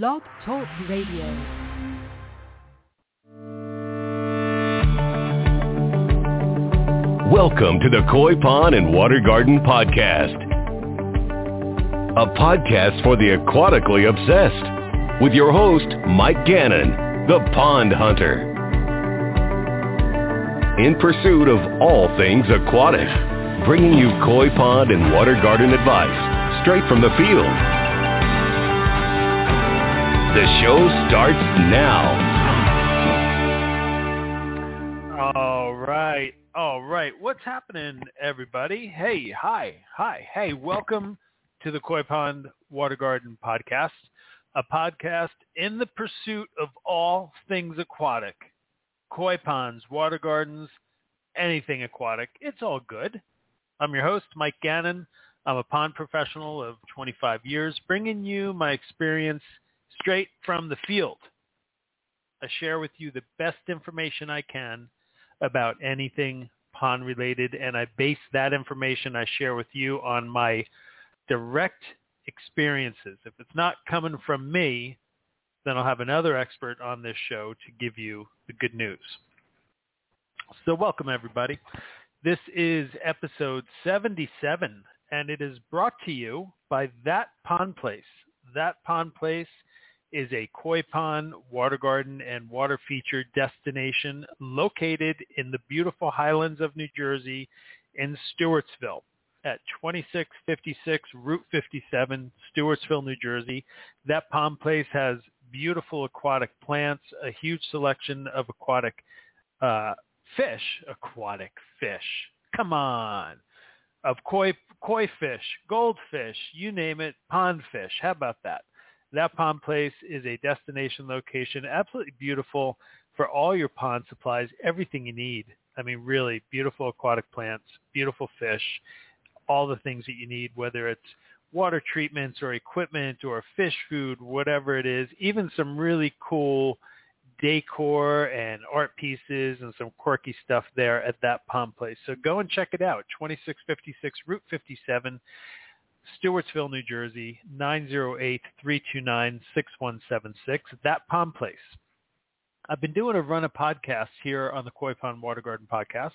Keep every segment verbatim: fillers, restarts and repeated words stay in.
Blog Talk Radio. Welcome to the Koi Pond and Water Garden Podcast, a podcast for the aquatically obsessed, with your host, Mike Gannon, the Pond Hunter, in pursuit of all things aquatic, bringing you Koi Pond and Water Garden advice straight from the field. The show starts now. All right. What's happening, everybody? Hey, hi, hi, hey, welcome to the Koi Pond Water Garden Podcast, a podcast in the pursuit of all things aquatic. Koi ponds, water gardens, anything aquatic. It's all good. I'm your host, Mike Gannon. I'm a pond professional of twenty-five years, bringing you my experience straight from the field. I share with you the best information I can about anything pond related, and I base that information I share with you on my direct experiences. If it's not coming from me, then I'll have another expert on this show to give you the good news. So welcome, everybody. This is episode seventy-seven, and it is brought to you by That Pond Place. That Pond Place is a koi pond, water garden, and water feature destination located in the beautiful highlands of New Jersey in Stewartsville at twenty-six fifty-six Route fifty-seven, Stewartsville, New Jersey. That Pond Place has beautiful aquatic plants, a huge selection of aquatic uh, fish, aquatic fish, come on, of koi, koi fish, goldfish, you name it, pond fish. How about that? That Pond Place is a destination location, absolutely beautiful for all your pond supplies, everything you need. I mean, really beautiful aquatic plants, beautiful fish, all the things that you need, whether it's water treatments or equipment or fish food, whatever it is, even some really cool decor and art pieces and some quirky stuff there at That Pond Place. So go and check it out, twenty-six fifty-six Route fifty-seven. Stewartsville, New Jersey, nine oh eight, three two nine, six one seven six, That Pond Place. I've been doing a run of podcasts here on the Koi Pond Water Garden Podcast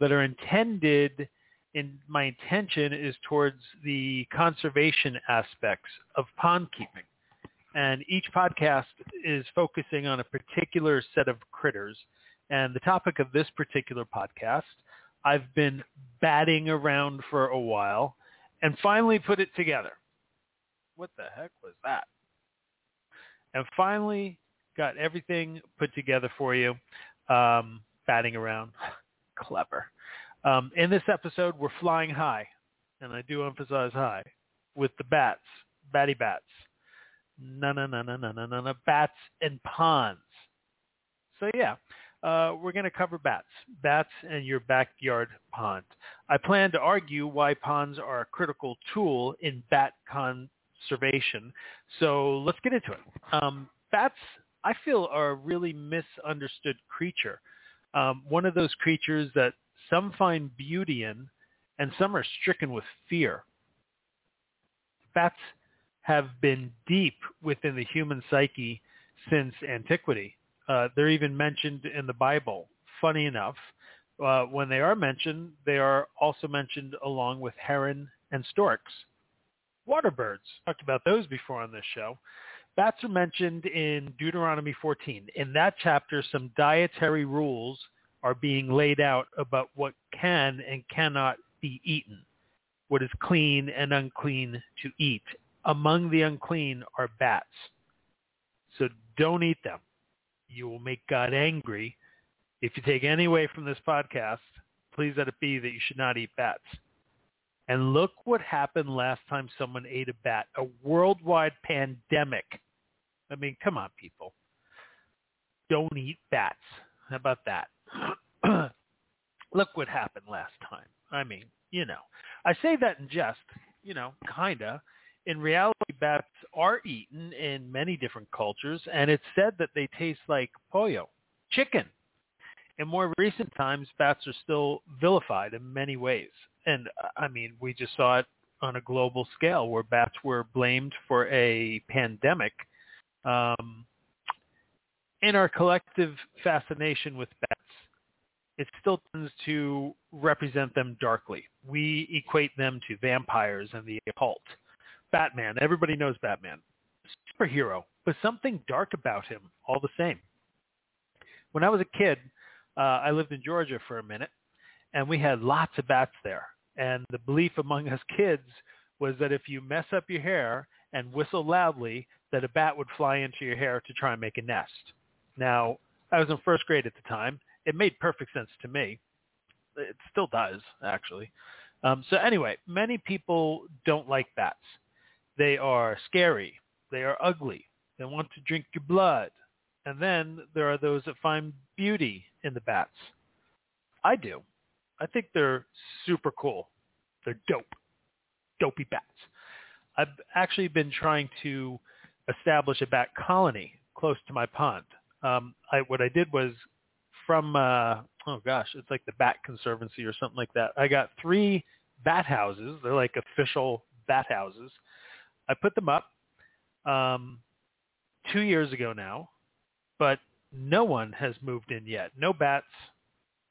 that are intended, and my intention is towards the conservation aspects of pond keeping. And each podcast is focusing on a particular set of critters. And the topic of this particular podcast, I've been batting around for a while and finally put it together. What the heck was that? And finally got everything put together for you. Um, batting around. Clever. Um, in this episode, we're flying high. And I do emphasize high. With the bats. Batty bats. No, no, no, no, no, no, no, no. Bats and ponds. So, yeah. Uh, we're going to cover bats, bats and your backyard pond. I plan to argue why ponds are a critical tool in bat conservation. So let's get into it. Um, bats, I feel, are a really misunderstood creature. Um, one of those creatures that some find beauty in and some are stricken with fear. Bats have been deep within the human psyche since antiquity. Uh, they're even mentioned in the Bible. Funny enough, uh, when they are mentioned, they are also mentioned along with heron and storks. Water birds. Talked about those before on this show. Bats are mentioned in Deuteronomy fourteen. In that chapter, some dietary rules are being laid out about what can and cannot be eaten, what is clean and unclean to eat. Among the unclean are bats. So don't eat them. You will make God angry. If you take any way from this podcast, please let it be that you should not eat bats. And look what happened last time someone ate a bat, a worldwide pandemic. I mean, come on, people. Don't eat bats. How about that? Look what happened last time. I mean, you know, I say that in jest, you know, kind of. In reality, bats are eaten in many different cultures, and it's said that they taste like pollo, chicken. In more recent times, bats are still vilified in many ways. And, I mean, we just saw it on a global scale where bats were blamed for a pandemic Um, in our collective fascination with bats, it still tends to represent them darkly. We equate them to vampires and the occult. Batman, everybody knows Batman. Superhero, but something dark about him all the same. When I was a kid, uh, I lived in Georgia for a minute, and we had lots of bats there. And the belief among us kids was that if you mess up your hair and whistle loudly, that a bat would fly into your hair to try and make a nest. Now, I was in first grade at the time. It made perfect sense to me. It still does, actually. Um, so anyway, many people don't like bats. They are scary. They are ugly. They want to drink your blood. And then there are those that find beauty in the bats. I do. I think they're super cool. They're dope. Dopey bats. I've actually been trying to establish a bat colony close to my pond. Um, I, what I did was from, uh, oh gosh, it's like the Bat Conservancy or something like that. I got three bat houses. They're like official bat houses. I put them up um, two years ago now, but no one has moved in yet. No bats.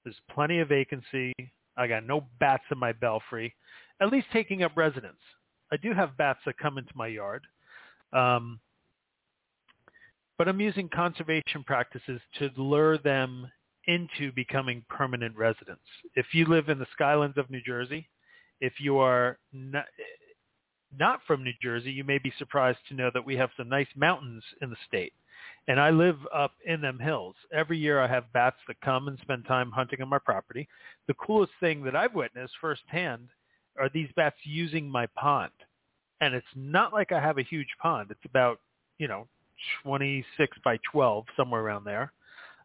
There's plenty of vacancy. I got no bats in my belfry, at least taking up residence. I do have bats that come into my yard, um, but I'm using conservation practices to lure them into becoming permanent residents. If you live in the Skylands of New Jersey, if you are not, not from New Jersey, you may be surprised to know that we have some nice mountains in the state. And I live up in them hills. Every year I have bats that come and spend time hunting on my property. The coolest thing that I've witnessed firsthand are these bats using my pond. And it's not like I have a huge pond. It's about, you know, twenty-six by twelve, somewhere around there.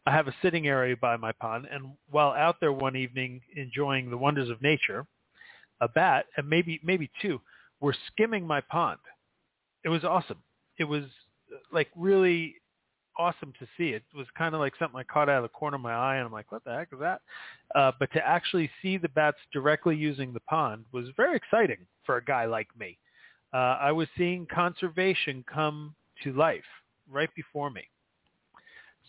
I have a sitting area by my pond. And while out there one evening enjoying the wonders of nature, a bat, and maybe maybe two, were skimming my pond. It was awesome. It was like really awesome to see. It was kind of like something I caught out of the corner of my eye, and I'm like, what the heck is that? Uh, but to actually see the bats directly using the pond was very exciting for a guy like me. Uh, I was seeing conservation come to life right before me.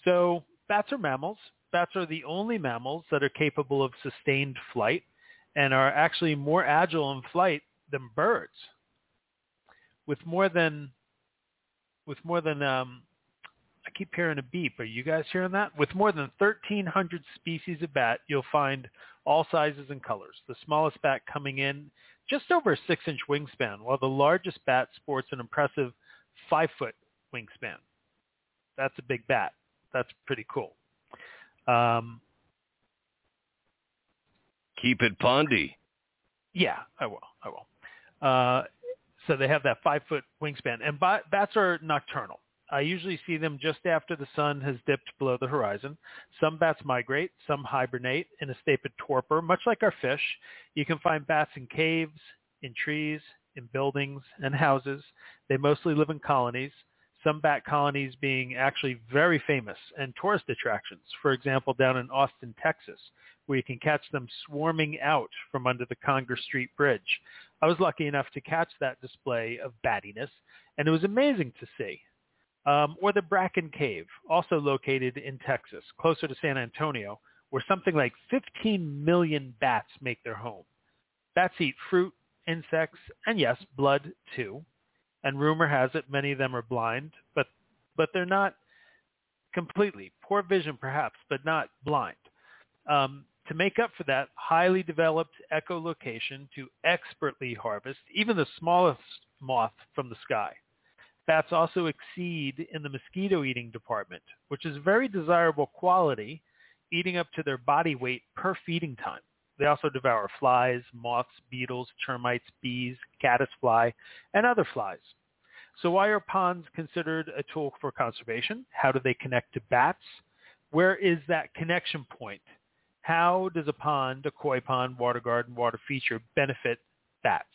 So bats are mammals. Bats are the only mammals that are capable of sustained flight and are actually more agile in flight than birds. With more than With more than, um, I keep hearing a beep. Are you guys hearing that? With more than thirteen hundred species of bat, you'll find all sizes and colors. The smallest bat coming in just over a six-inch wingspan, while the largest bat sports an impressive five-foot wingspan. That's a big bat. That's pretty cool. Um, keep it pondy. Yeah, I will. I will. Uh, So they have that five-foot wingspan. And bats are nocturnal. I usually see them just after the sun has dipped below the horizon. Some bats migrate. Some hibernate in a state of torpor, much like our fish. You can find bats in caves, in trees, in buildings, and houses. They mostly live in colonies, some bat colonies being actually very famous and tourist attractions. For example, down in Austin, Texas, where you can catch them swarming out from under the Congress Street Bridge. I was lucky enough to catch that display of battiness, and it was amazing to see. Um, or the Bracken Cave, also located in Texas, closer to San Antonio, where something like fifteen million bats make their home. Bats eat fruit, insects, and yes, blood too. And rumor has it many of them are blind, but, but they're not completely. Poor vision perhaps, but not blind. Um, To make up for that, highly developed echolocation to expertly harvest even the smallest moth from the sky. Bats also exceed in the mosquito eating department, which is a very desirable quality, eating up to their body weight per feeding time. They also devour flies, moths, beetles, termites, bees, caddisfly, and other flies. So why are ponds considered a tool for conservation? How do they connect to bats? Where is that connection point? How does a pond, a koi pond, water garden, water feature benefit bats?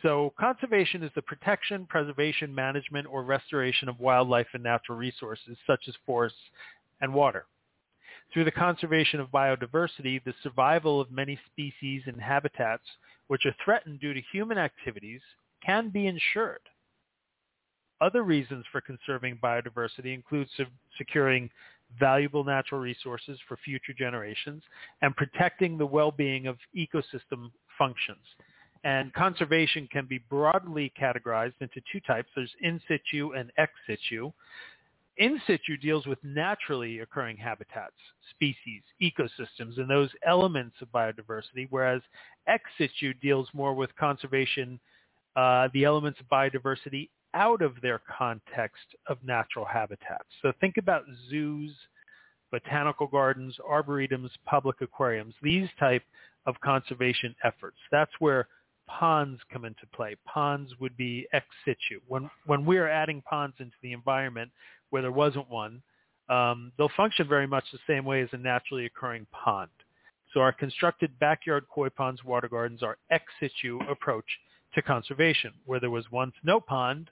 So conservation is the protection, preservation, management, or restoration of wildlife and natural resources such as forests and water. Through the conservation of biodiversity, the survival of many species and habitats which are threatened due to human activities can be ensured. Other reasons for conserving biodiversity include se- securing valuable natural resources for future generations and protecting the well-being of ecosystem functions. And conservation can be broadly categorized into two types. There's in situ and ex situ. In situ deals with naturally occurring habitats, species, ecosystems, and those elements of biodiversity, whereas ex situ deals more with conservation, uh, the elements of biodiversity out of their context of natural habitats. So think about zoos, botanical gardens, arboretums, public aquariums, these type of conservation efforts. That's where ponds come into play. Ponds would be ex situ. When when we are adding ponds into the environment where there wasn't one, um, they'll function very much the same way as a naturally occurring pond. So our constructed backyard koi ponds, water gardens are ex situ approach to conservation, where there was once no pond,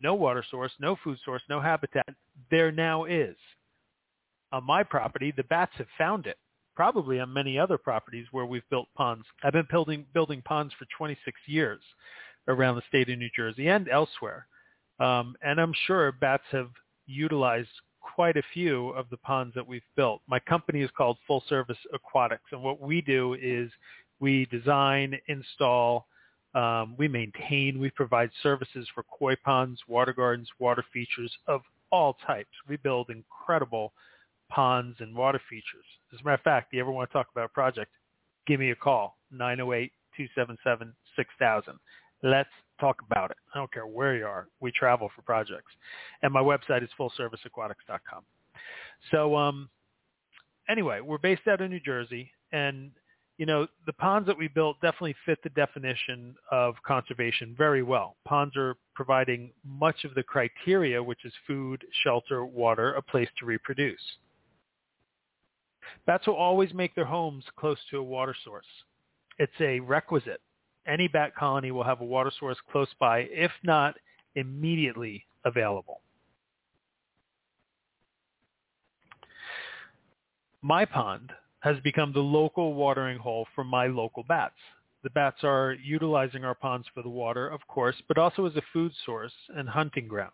no water source, no food source, no habitat. There now is. On my property, the bats have found it, probably on many other properties where we've built ponds. I've been building building ponds for twenty-six years around the state of New Jersey and elsewhere. Um, and I'm sure bats have utilized quite a few of the ponds that we've built. My company is called Full Service Aquatics, and what we do is we design, install, um, we maintain, we provide services for koi ponds, water gardens, water features of all types. We build incredible ponds and water features. As a matter of fact, if you ever want to talk about a project, give me a call, nine oh eight, two seven seven, six thousand. Let's talk about it. I don't care where you are. We travel for projects. And my website is full service aquatics dot com. So um, anyway, we're based out of New Jersey. And, you know, the ponds that we built definitely fit the definition of conservation very well. Ponds are providing much of the criteria, which is food, shelter, water, a place to reproduce. Bats will always make their homes close to a water source. It's a requisite. Any bat colony will have a water source close by, if not immediately available. My pond has become the local watering hole for my local bats. The bats are utilizing our ponds for the water, of course, but also as a food source and hunting ground.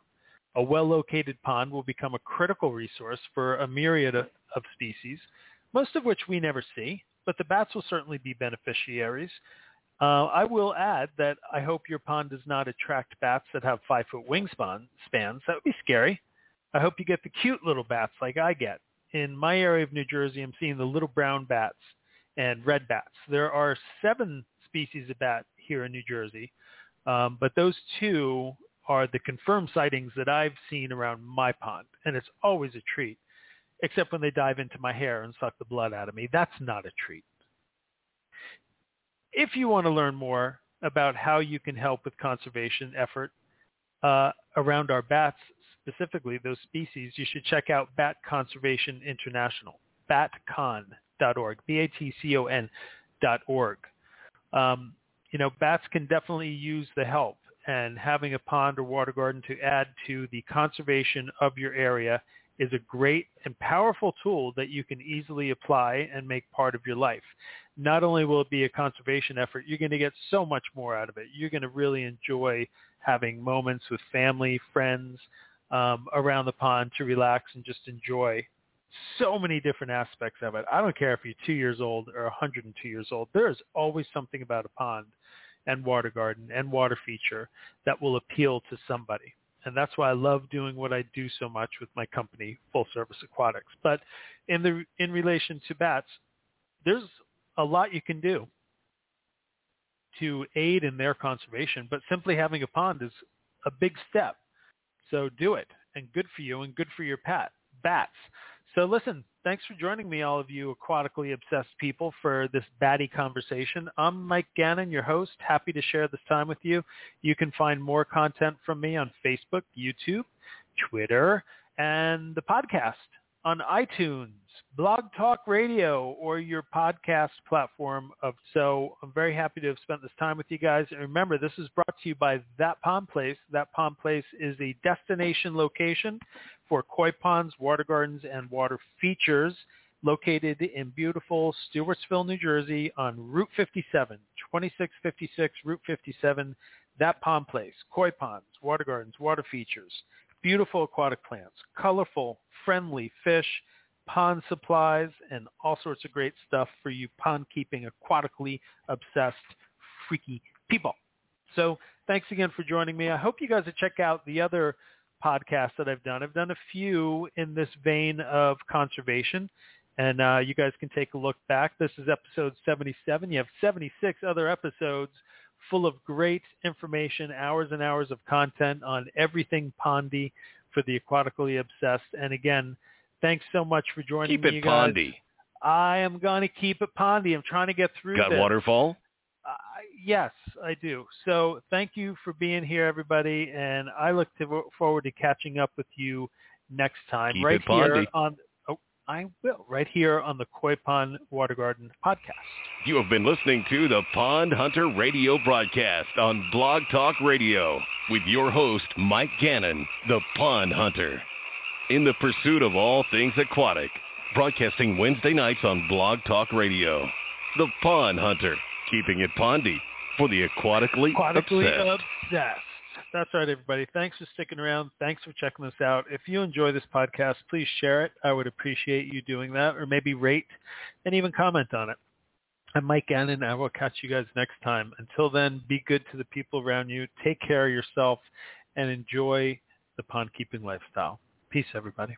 A well-located pond will become a critical resource for a myriad of of species, most of which we never see, but the bats will certainly be beneficiaries. Uh, I will add that I hope your pond does not attract bats that have five-foot wingspan spans. That would be scary. I hope you get the cute little bats like I get. In my area of New Jersey, I'm seeing the little brown bats and red bats. There are seven species of bat here in New Jersey, um, but those two are the confirmed sightings that I've seen around my pond, and it's always a treat. Except when they dive into my hair and suck the blood out of me. That's not a treat. If you want to learn more about how you can help with conservation effort uh, around our bats, specifically those species, you should check out Bat Conservation International, bat con dot org, B A T C O N dot org. Um, you know, bats can definitely use the help, and having a pond or water garden to add to the conservation of your area is a great and powerful tool that you can easily apply and make part of your life. Not only will it be a conservation effort, you're going to get so much more out of it. You're going to really enjoy having moments with family, friends, um, around the pond to relax and just enjoy so many different aspects of it. I don't care if you're two years old or one hundred two years old. There's always something about a pond and water garden and water feature that will appeal to somebody. And that's why I love doing what I do so much with my company, Full Service Aquatics. But in the in relation to bats, there's a lot you can do to aid in their conservation, but simply having a pond is a big step. So do it, and good for you and good for your pet, bats. So listen, thanks for joining me, all of you aquatically obsessed people, for this batty conversation. I'm Mike Gannon, your host, happy to share this time with you. You can find more content from me on Facebook, YouTube, Twitter, and the podcast on iTunes, Blog Talk Radio, or your podcast platform. Of So I'm very happy to have spent this time with you guys. And remember, this is brought to you by That Pond Place. That Pond Place is a destination location for koi ponds, water gardens, and water features located in beautiful Stewartsville, New Jersey on Route fifty-seven, twenty-six fifty-six Route fifty-seven That Pond Place, koi ponds, water gardens, water features, beautiful aquatic plants, colorful, friendly fish, pond supplies, and all sorts of great stuff for you pond-keeping, aquatically obsessed, freaky people. So thanks again for joining me. I hope you guys will check out the other podcasts that I've done. I've done a few in this vein of conservation, and uh, you guys can take a look back. This is episode seventy-seven. You have seventy-six other episodes full of great information, hours and hours of content on everything pondy for the aquatically obsessed. And again, thanks so much for joining me, you guys. Keep it pondy. I am going to keep it pondy. I'm trying to get through this. Got waterfall? Uh, yes, I do. So thank you for being here, everybody. And I look to, forward to catching up with you next time. Keep right it pondy. Here on... I will, right here on the Koi Pond Water Garden Podcast. You have been listening to the Pond Hunter Radio broadcast on Blog Talk Radio with your host, Mike Gannon, the Pond Hunter, in the pursuit of all things aquatic, broadcasting Wednesday nights on Blog Talk Radio. The Pond Hunter, keeping it pondy for the aquatically, aquatically obsessed. obsessed. That's right, everybody. Thanks for sticking around. Thanks for checking us out. If you enjoy this podcast, please share it. I would appreciate you doing that, or maybe rate and even comment on it. I'm Mike Gannon. I will catch you guys next time. Until then, be good to the people around you. Take care of yourself and enjoy the pond keeping lifestyle. Peace, everybody.